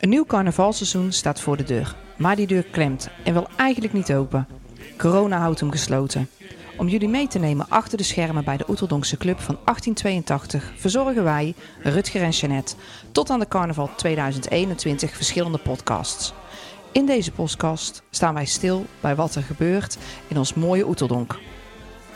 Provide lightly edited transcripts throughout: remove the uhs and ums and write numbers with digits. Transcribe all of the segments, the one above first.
Een nieuw carnavalseizoen staat voor de deur, maar die deur klemt en wil eigenlijk niet open. Corona houdt hem gesloten. Om jullie mee te nemen achter de schermen bij de Oeteldonkse Club van 1882 verzorgen wij, Rutger en Jeannette, tot aan de carnaval 2021 verschillende podcasts. In deze podcast staan wij stil bij wat er gebeurt in ons mooie Oeteldonk.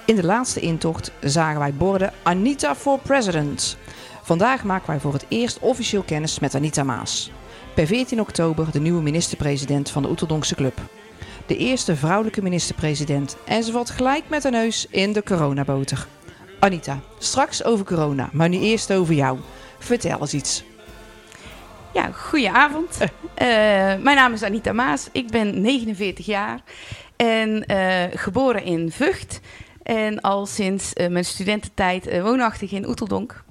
In de laatste intocht zagen wij borden Anita for President. Vandaag maken wij voor het eerst officieel kennis met Anita Maas. Per 14 oktober de nieuwe minister-president van de Oeteldonkse Club. De eerste vrouwelijke minister-president en ze valt gelijk met haar neus in de coronaboter. Anita, straks over corona, maar nu eerst over jou. Vertel eens iets. Ja, goedenavond. Mijn naam is Anita Maas, ik ben 49 jaar en geboren in Vught. En al sinds mijn studententijd woonachtig in Oeteldonk.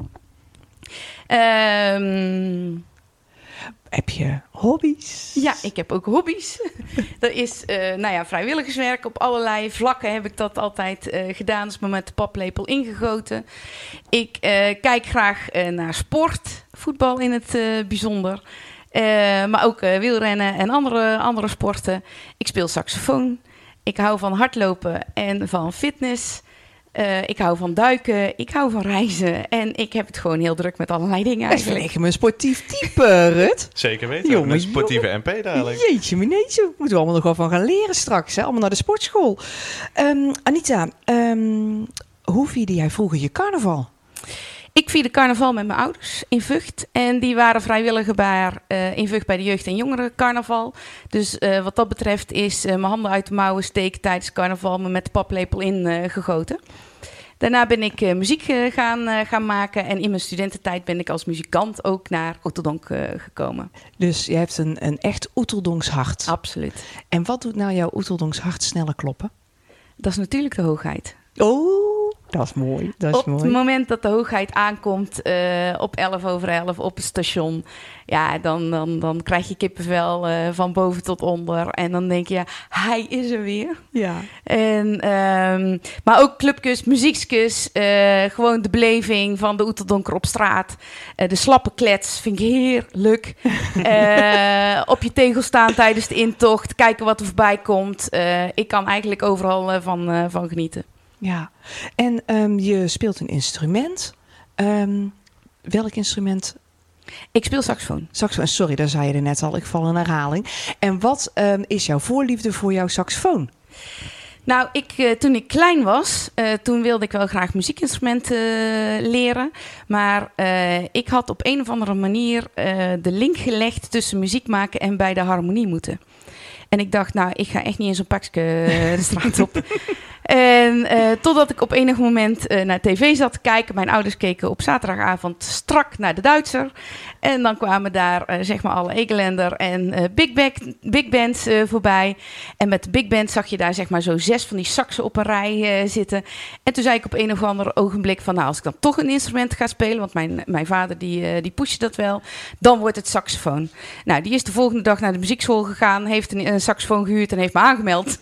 Heb je hobby's? Ja, ik heb ook hobby's. Dat is vrijwilligerswerk. Op allerlei vlakken heb ik dat altijd gedaan. Dat is me met de paplepel ingegoten. Ik kijk graag naar sport. Voetbal in het bijzonder. Maar ook wielrennen en andere sporten. Ik speel saxofoon. Ik hou van hardlopen en van fitness. Ik hou van duiken, ik hou van reizen en ik heb het gewoon heel druk met allerlei dingen eigenlijk. Dat is echt een sportief type, Rut. Zeker weten, een sportieve MP dadelijk. Jeetje meneetje, moeten we allemaal nog wel van gaan leren straks, hè? Allemaal naar de sportschool. Anita, hoe vierde jij vroeger je carnaval? Ik vierde carnaval met mijn ouders in Vught. En die waren vrijwilliger in Vught bij de jeugd- en jongerencarnaval. Dus wat dat betreft is mijn handen uit de mouwen steken tijdens carnaval me met de paplepel ingegoten. Daarna ben ik muziek gaan maken. En in mijn studententijd ben ik als muzikant ook naar Oeteldonk gekomen. Dus je hebt een echt Oeteldonks hart. Absoluut. En wat doet nou jouw Oeteldonks hart sneller kloppen? Dat is natuurlijk de hoogheid. Oh, dat is mooi. Het moment dat de hoogheid aankomt op 11:11 op het station, ja, dan krijg je kippenvel van boven tot onder. En dan denk je, ja, hij is er weer. Ja. En, maar ook clubkus, muziekskus, gewoon de beleving van de Oeteldonker op straat. De slappe klets vind ik heerlijk. Op je tegel staan tijdens de intocht, kijken wat er voorbij komt. Ik kan eigenlijk overal van genieten. Ja, en je speelt een instrument. Welk instrument? Ik speel saxofoon. Saxofoon, sorry, daar zei je er net al. Ik val in herhaling. En wat is jouw voorliefde voor jouw saxofoon? Nou, toen ik klein was, toen wilde ik wel graag muziekinstrumenten leren. Maar ik had op een of andere manier de link gelegd tussen muziek maken en bij de harmonie moeten. En ik dacht, nou, ik ga echt niet in zo'n pakje de straat op. En totdat ik op enig moment naar tv zat te kijken. Mijn ouders keken op zaterdagavond strak naar de Duitser. En dan kwamen daar alle Egelender en big bands voorbij. En met de big band zag je daar zo 6 van die saxen op een rij zitten. En toen zei ik op een of ander ogenblik van, nou, als ik dan toch een instrument ga spelen, want mijn vader die pushte dat wel, dan wordt het saxofoon. Nou, die is de volgende dag naar de muziekschool gegaan, heeft een saxofoon gehuurd en heeft me aangemeld.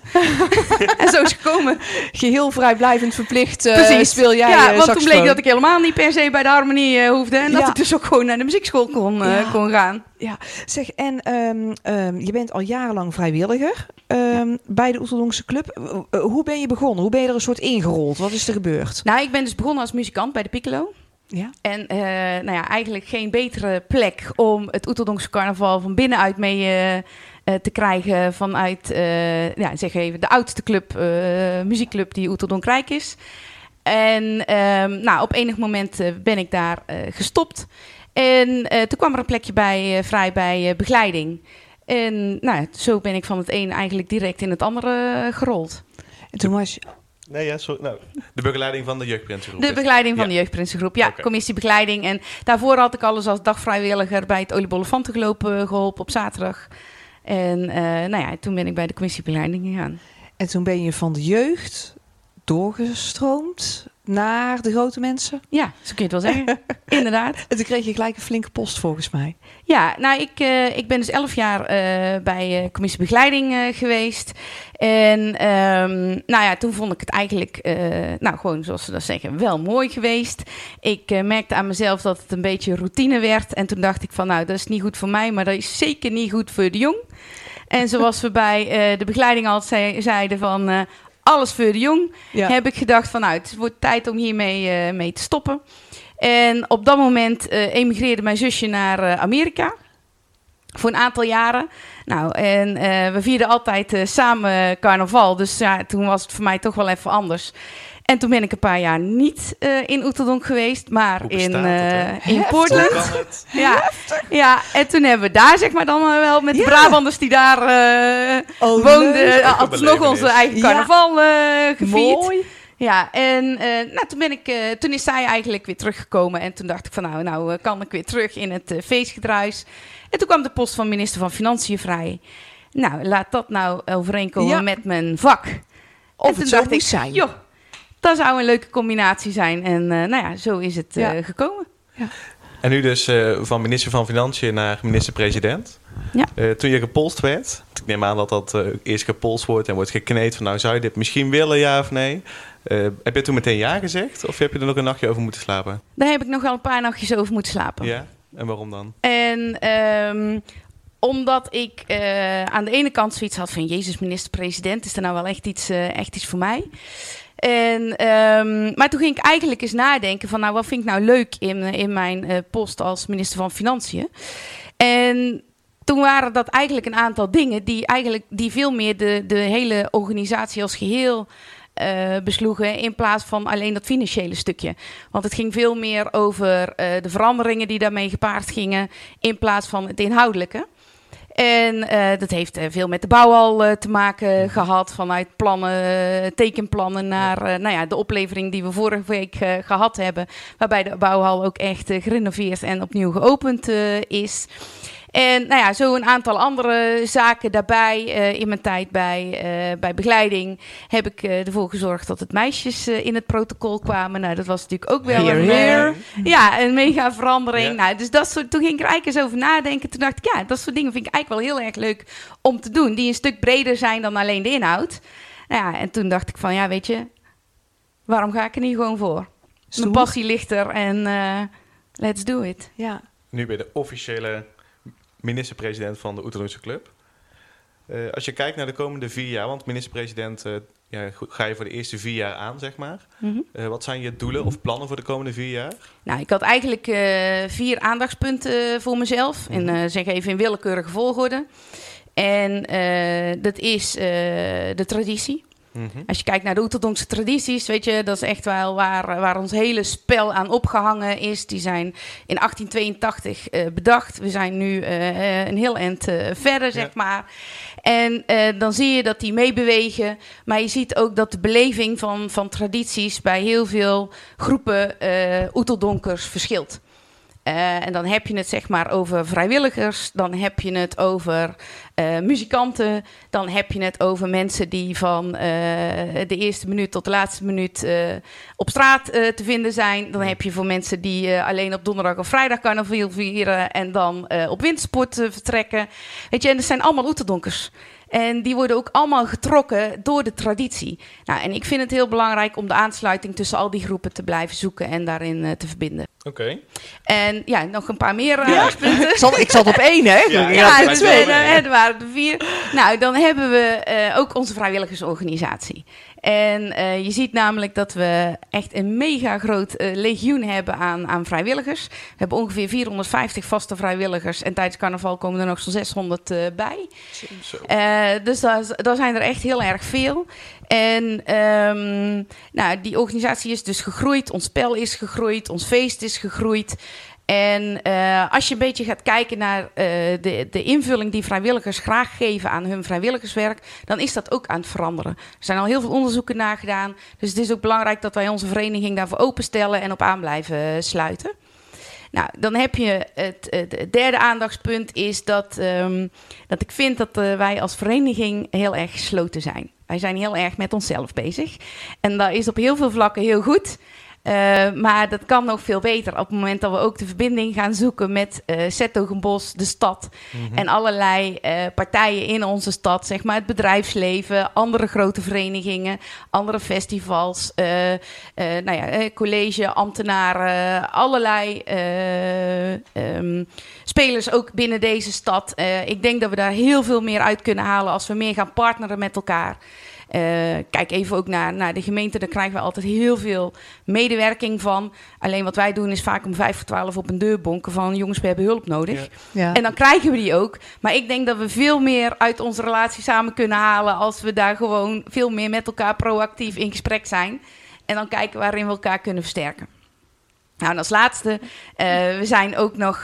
En zo is gekomen. Geheel vrijblijvend verplicht speel jij saxofoon. Ja, want toen bleek dat ik helemaal niet per se bij de harmonie hoefde. En dat ik dus ook gewoon naar de muziekschool kon gaan. Ja, zeg, en je bent al jarenlang vrijwilliger bij de Oeteldonkse Club. Hoe ben je begonnen? Hoe ben je er een soort ingerold? Wat is er gebeurd? Nou, ik ben dus begonnen als muzikant bij de Piccolo. Ja. En eigenlijk geen betere plek om het Oeteldonkse carnaval van binnenuit mee te krijgen vanuit de oudste club, muziekclub die Oeteldonkrijk is. En op enig moment ben ik daar gestopt. En toen kwam er een plekje vrij bij begeleiding. En zo ben ik van het een eigenlijk direct in het andere gerold. En toen was je... Nee, ja, sorry. Nou, de begeleiding van de jeugdprinsengroep. De begeleiding van de jeugdprinsengroep, ja. Okay. Commissie begeleiding. En daarvoor had ik alles als dagvrijwilliger bij het oliebollenfantengeloop geholpen op zaterdag. En toen ben ik bij de commissie begeleiding gegaan. En toen ben je van de jeugd doorgestroomd naar de grote mensen. Ja, zo kun je het wel zeggen. Inderdaad. En toen kreeg je gelijk een flinke post volgens mij. Ja, nou ik ben dus 11 jaar bij commissie begeleiding geweest. En nou ja, toen vond ik het eigenlijk, nou gewoon zoals ze dat zeggen, wel mooi geweest. Ik merkte aan mezelf dat het een beetje routine werd. En toen dacht ik van nou, dat is niet goed voor mij, maar dat is zeker niet goed voor de jong. En zoals we bij de begeleiding altijd zeiden van... alles voor de jong, ja. Heb ik gedacht van nou, het wordt tijd om hiermee mee te stoppen. En op dat moment emigreerde mijn zusje naar Amerika voor een aantal jaren. Nou, en we vierden altijd samen carnaval, dus ja, toen was het voor mij toch wel even anders. En toen ben ik een paar jaar niet in Oeteldonk geweest, maar in Portland. Ja. Ja, en toen hebben we daar zeg maar dan wel met de Brabanders die daar woonden, alsnog onze eigen carnaval gevierd. Mooi. Ja, en nou, toen is zij eigenlijk weer teruggekomen. En toen dacht ik van nou kan ik weer terug in het feestgedruis. En toen kwam de post van minister van Financiën vrij. Nou, laat dat nou overeenkomen met mijn vak. Of het zo moest zijn. Joh, dat zou een leuke combinatie zijn. En nou ja, zo is het gekomen. Ja. En nu dus van minister van Financiën naar minister-president. Ja. Toen je gepolst werd, ik neem aan dat dat eerst gepolst wordt en wordt gekneed van nou zou je dit misschien willen, ja of nee. Heb je toen meteen ja gezegd of heb je er nog een nachtje over moeten slapen? Daar heb ik nog wel een paar nachtjes over moeten slapen. Ja, en waarom dan? En omdat ik aan de ene kant zoiets had van Jezus, minister-president, is er nou wel echt iets voor mij? En, maar toen ging ik eigenlijk eens nadenken van nou, wat vind ik nou leuk in mijn post als minister van Financiën. En toen waren dat eigenlijk een aantal dingen die veel meer de hele organisatie als geheel besloegen in plaats van alleen dat financiële stukje. Want het ging veel meer over de veranderingen die daarmee gepaard gingen in plaats van het inhoudelijke. En dat heeft veel met de bouw al te maken gehad. Vanuit plannen, tekenplannen naar nou ja, de oplevering die we vorige week gehad hebben. Waarbij de bouwhal ook echt gerenoveerd en opnieuw geopend is. En nou ja, zo een aantal andere zaken daarbij. In mijn tijd bij begeleiding heb ik ervoor gezorgd dat het meisjes in het protocol kwamen. Nou, dat was natuurlijk ook wel een mega verandering. Ja. Nou, dus toen ging ik er eigenlijk eens over nadenken. Toen dacht ik, ja, dat soort dingen vind ik eigenlijk wel heel erg leuk om te doen. Die een stuk breder zijn dan alleen de inhoud. Nou ja, en toen dacht ik van, ja, weet je, waarom ga ik er niet gewoon voor? Stoer. Mijn passie ligt er en let's do it. Ja. Nu bij de officiële minister-president van de Oeteldonkse Club. Als je kijkt naar de komende 4 jaar, want minister-president ga je voor de eerste 4 jaar aan, zeg maar. Mm-hmm. Wat zijn je doelen of plannen voor de komende 4 jaar? Nou, ik had eigenlijk 4 aandachtspunten voor mezelf. Mm-hmm. En zeg even in willekeurige volgorde. En dat is de traditie. Mm-hmm. Als je kijkt naar de Oeteldonkse tradities, weet je, dat is echt wel waar ons hele spel aan opgehangen is. Die zijn in 1882 bedacht. We zijn nu een heel eind verder, zeg maar. En dan zie je dat die meebewegen. Maar je ziet ook dat de beleving van tradities bij heel veel groepen Oeteldonkers verschilt. En dan heb je het zeg maar over vrijwilligers, dan heb je het over muzikanten, dan heb je het over mensen die van de eerste minuut tot de laatste minuut op straat te vinden zijn. Dan heb je voor mensen die alleen op donderdag of vrijdag carnaval vieren en dan op wintersport vertrekken. Weet je, en dat zijn allemaal Oeteldonkers. En die worden ook allemaal getrokken door de traditie. Nou, en ik vind het heel belangrijk om de aansluiting tussen al die groepen te blijven zoeken en daarin te verbinden. Oké. Okay. En ja, nog een paar meer aandachtspunten. Ik zat op 1, hè? Ja, 2. Er waren er 4. Nou, dan hebben we ook onze vrijwilligersorganisatie. En je ziet namelijk dat we echt een mega groot legioen hebben aan vrijwilligers. We hebben ongeveer 450 vaste vrijwilligers. En tijdens carnaval komen er nog zo'n 600 bij. Dus daar zijn er echt heel erg veel. En nou, die organisatie is dus gegroeid. Ons spel is gegroeid. Ons feest is gegroeid. En als je een beetje gaat kijken naar de invulling die vrijwilligers graag geven aan hun vrijwilligerswerk, dan is dat ook aan het veranderen. Er zijn al heel veel onderzoeken naar gedaan. Dus het is ook belangrijk dat wij onze vereniging daarvoor openstellen en op aan blijven sluiten. Nou, dan heb je het derde aandachtspunt is dat ik vind dat wij als vereniging heel erg gesloten zijn. Wij zijn heel erg met onszelf bezig. En dat is op heel veel vlakken heel goed. Maar dat kan nog veel beter. Op het moment dat we ook de verbinding gaan zoeken met Zetogenbosch, de stad. Mm-hmm. En allerlei partijen in onze stad. Zeg maar het bedrijfsleven, andere grote verenigingen, andere festivals. College, ambtenaren, allerlei spelers ook binnen deze stad. Ik denk dat we daar heel veel meer uit kunnen halen als we meer gaan partneren met elkaar. Kijk even ook naar de gemeente, daar krijgen we altijd heel veel medewerking van. Alleen wat wij doen is vaak om 11:55 op een deur bonken van jongens, we hebben hulp nodig. Ja. Ja. En dan krijgen we die ook. Maar ik denk dat we veel meer uit onze relatie samen kunnen halen als we daar gewoon veel meer met elkaar proactief in gesprek zijn. En dan kijken waarin we elkaar kunnen versterken. Nou, en als laatste, we zijn ook nog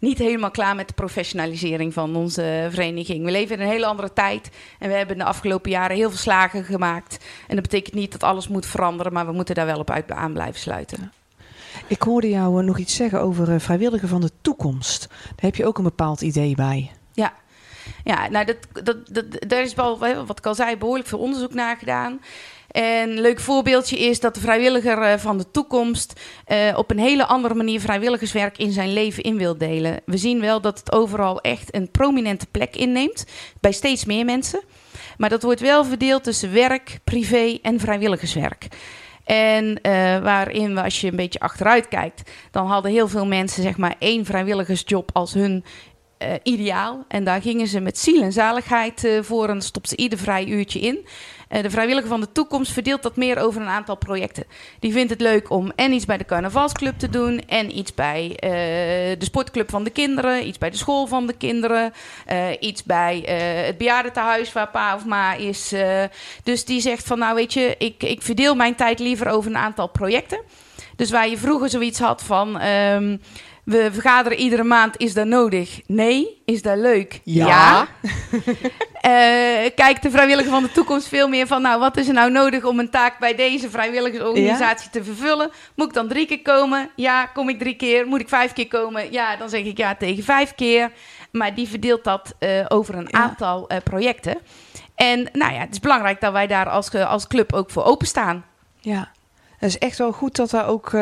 niet helemaal klaar met de professionalisering van onze vereniging. We leven in een hele andere tijd en we hebben de afgelopen jaren heel veel slagen gemaakt. En dat betekent niet dat alles moet veranderen, maar we moeten daar wel op uit aan blijven sluiten. Ja. Ik hoorde jou nog iets zeggen over vrijwilliger van de toekomst. Daar heb je ook een bepaald idee bij. Ja. Ja, nou, daar is wel, wat ik al zei, behoorlijk veel onderzoek naar gedaan. En een leuk voorbeeldje is dat de vrijwilliger van de toekomst op een hele andere manier vrijwilligerswerk in zijn leven in wil delen. We zien wel dat het overal echt een prominente plek inneemt, bij steeds meer mensen. Maar dat wordt wel verdeeld tussen werk, privé en vrijwilligerswerk. En waarin we, als je een beetje achteruit kijkt, dan hadden heel veel mensen zeg maar 1 vrijwilligersjob als hun ideaal. En daar gingen ze met ziel en zaligheid voor en stopten ze ieder vrij uurtje in. De vrijwilliger van de toekomst verdeelt dat meer over een aantal projecten. Die vindt het leuk om en iets bij de carnavalsclub te doen, en iets bij de sportclub van de kinderen, iets bij de school van de kinderen, iets bij het bejaardentehuis waar pa of ma is. Dus die zegt van, nou weet je, ik verdeel mijn tijd liever over een aantal projecten. Dus waar je vroeger zoiets had van, we vergaderen iedere maand, is dat nodig? Nee. Is dat leuk? Ja. Kijkt de vrijwilliger van de toekomst veel meer van, nou, wat is er nou nodig om een taak bij deze vrijwilligersorganisatie te vervullen? Moet ik dan 3 keer komen? Ja, kom ik 3 keer. Moet ik 5 keer komen? Ja, dan zeg ik ja tegen 5 keer. Maar die verdeelt dat over een aantal projecten. En nou ja, het is belangrijk dat wij daar als club ook voor openstaan. Ja. Het is echt wel goed dat daar ook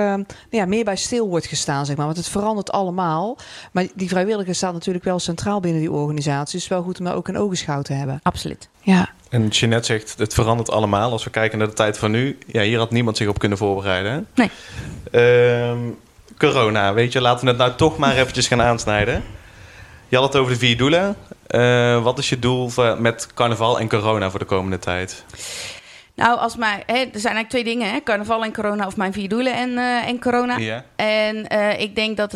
meer bij stil wordt gestaan, zeg maar. Want het verandert allemaal. Maar die vrijwilligers staan natuurlijk wel centraal binnen die organisatie. Dus het is wel goed om daar ook een oogschouw te hebben. Absoluut. Ja. En Jeanette zegt, het verandert allemaal. Als we kijken naar de tijd van nu. Ja, hier had niemand zich op kunnen voorbereiden. Hè? Nee. Corona, weet je. Laten we het nou toch maar eventjes gaan aansnijden. Je had het over de 4 doelen. Wat is je doel met carnaval en corona voor de komende tijd? Nou, er zijn eigenlijk 2 dingen. Hè? Carnaval en corona, of mijn 4 doelen en corona. Yeah. En ik denk dat,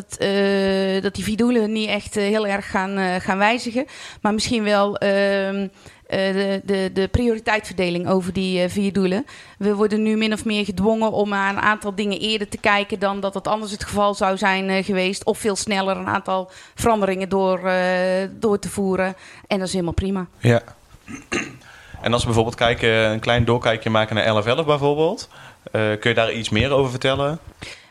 dat die 4 doelen niet echt heel erg gaan wijzigen. Maar misschien wel de prioriteitsverdeling over die 4 doelen. We worden nu min of meer gedwongen om aan een aantal dingen eerder te kijken dan dat het anders het geval zou zijn geweest. Of veel sneller een aantal veranderingen door te voeren. En dat is helemaal prima. Ja. Yeah. En als we bijvoorbeeld kijken, een klein doorkijkje maken naar 11:11 bijvoorbeeld. Kun je daar iets meer over vertellen?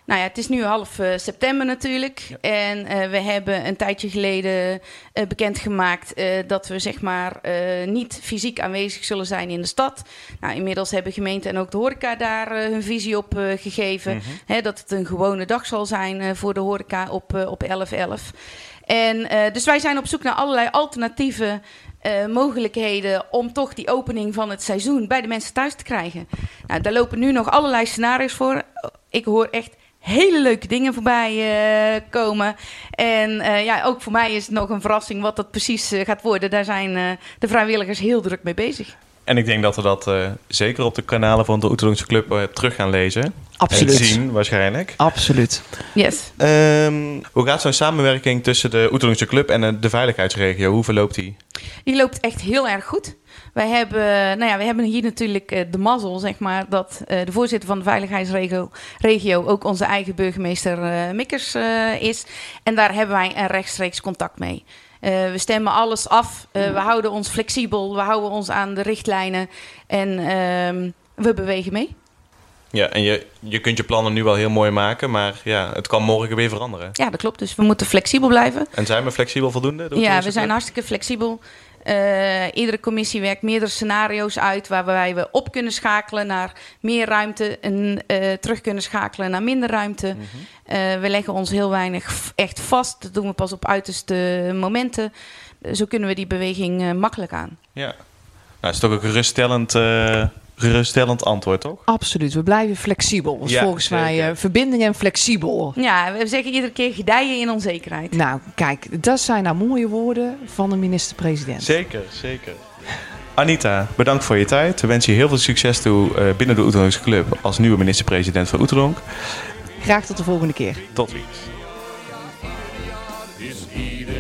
Nou ja, het is nu half september natuurlijk. Ja. En we hebben een tijdje geleden bekendgemaakt dat we zeg maar niet fysiek aanwezig zullen zijn in de stad. Nou, inmiddels hebben gemeente en ook de horeca daar hun visie op gegeven. Mm-hmm. Hè, dat het een gewone dag zal zijn voor de horeca op 11:11. En dus wij zijn op zoek naar allerlei alternatieve mogelijkheden om toch die opening van het seizoen bij de mensen thuis te krijgen. Nou, daar lopen nu nog allerlei scenario's voor. Ik hoor echt hele leuke dingen voorbij komen. En ook voor mij is het nog een verrassing wat dat precies gaat worden. Daar zijn de vrijwilligers heel druk mee bezig. En ik denk dat we dat zeker op de kanalen van de Oeteldonkse Club terug gaan lezen. Absoluut. En zien waarschijnlijk. Absoluut. Yes. Hoe gaat zo'n samenwerking tussen de Oeteldonkse Club en de Veiligheidsregio? Hoe verloopt die? Die loopt echt heel erg goed. We hebben hier natuurlijk de mazzel, zeg maar, dat de voorzitter van de Veiligheidsregio ook onze eigen burgemeester Mikkers is. En daar hebben wij een rechtstreeks contact mee. We stemmen alles af. We houden ons flexibel. We houden ons aan de richtlijnen. En we bewegen mee. Ja, en je kunt je plannen nu wel heel mooi maken, maar ja, het kan morgen weer veranderen. Ja, dat klopt. Dus we moeten flexibel blijven. En zijn we flexibel voldoende? Ja, we zijn hartstikke flexibel. Iedere commissie werkt meerdere scenario's uit waarbij we op kunnen schakelen naar meer ruimte en terug kunnen schakelen naar minder ruimte. Mm-hmm. We leggen ons heel weinig echt vast. Dat doen we pas op uiterste momenten. Zo kunnen we die beweging makkelijk aan. Ja, nou, dat is toch ook geruststellend. Geruststellend antwoord, toch? Absoluut, we blijven flexibel. Ja, volgens mij verbinding en flexibel. Ja, we zeggen iedere keer gedijen in onzekerheid. Nou, kijk, dat zijn nou mooie woorden van de minister-president. Zeker, zeker. Anita, bedankt voor je tijd. We wensen je heel veel succes toe binnen de Oeteldonkse Club als nieuwe minister-president van Oeteldonk. Graag tot de volgende keer. Tot ziens.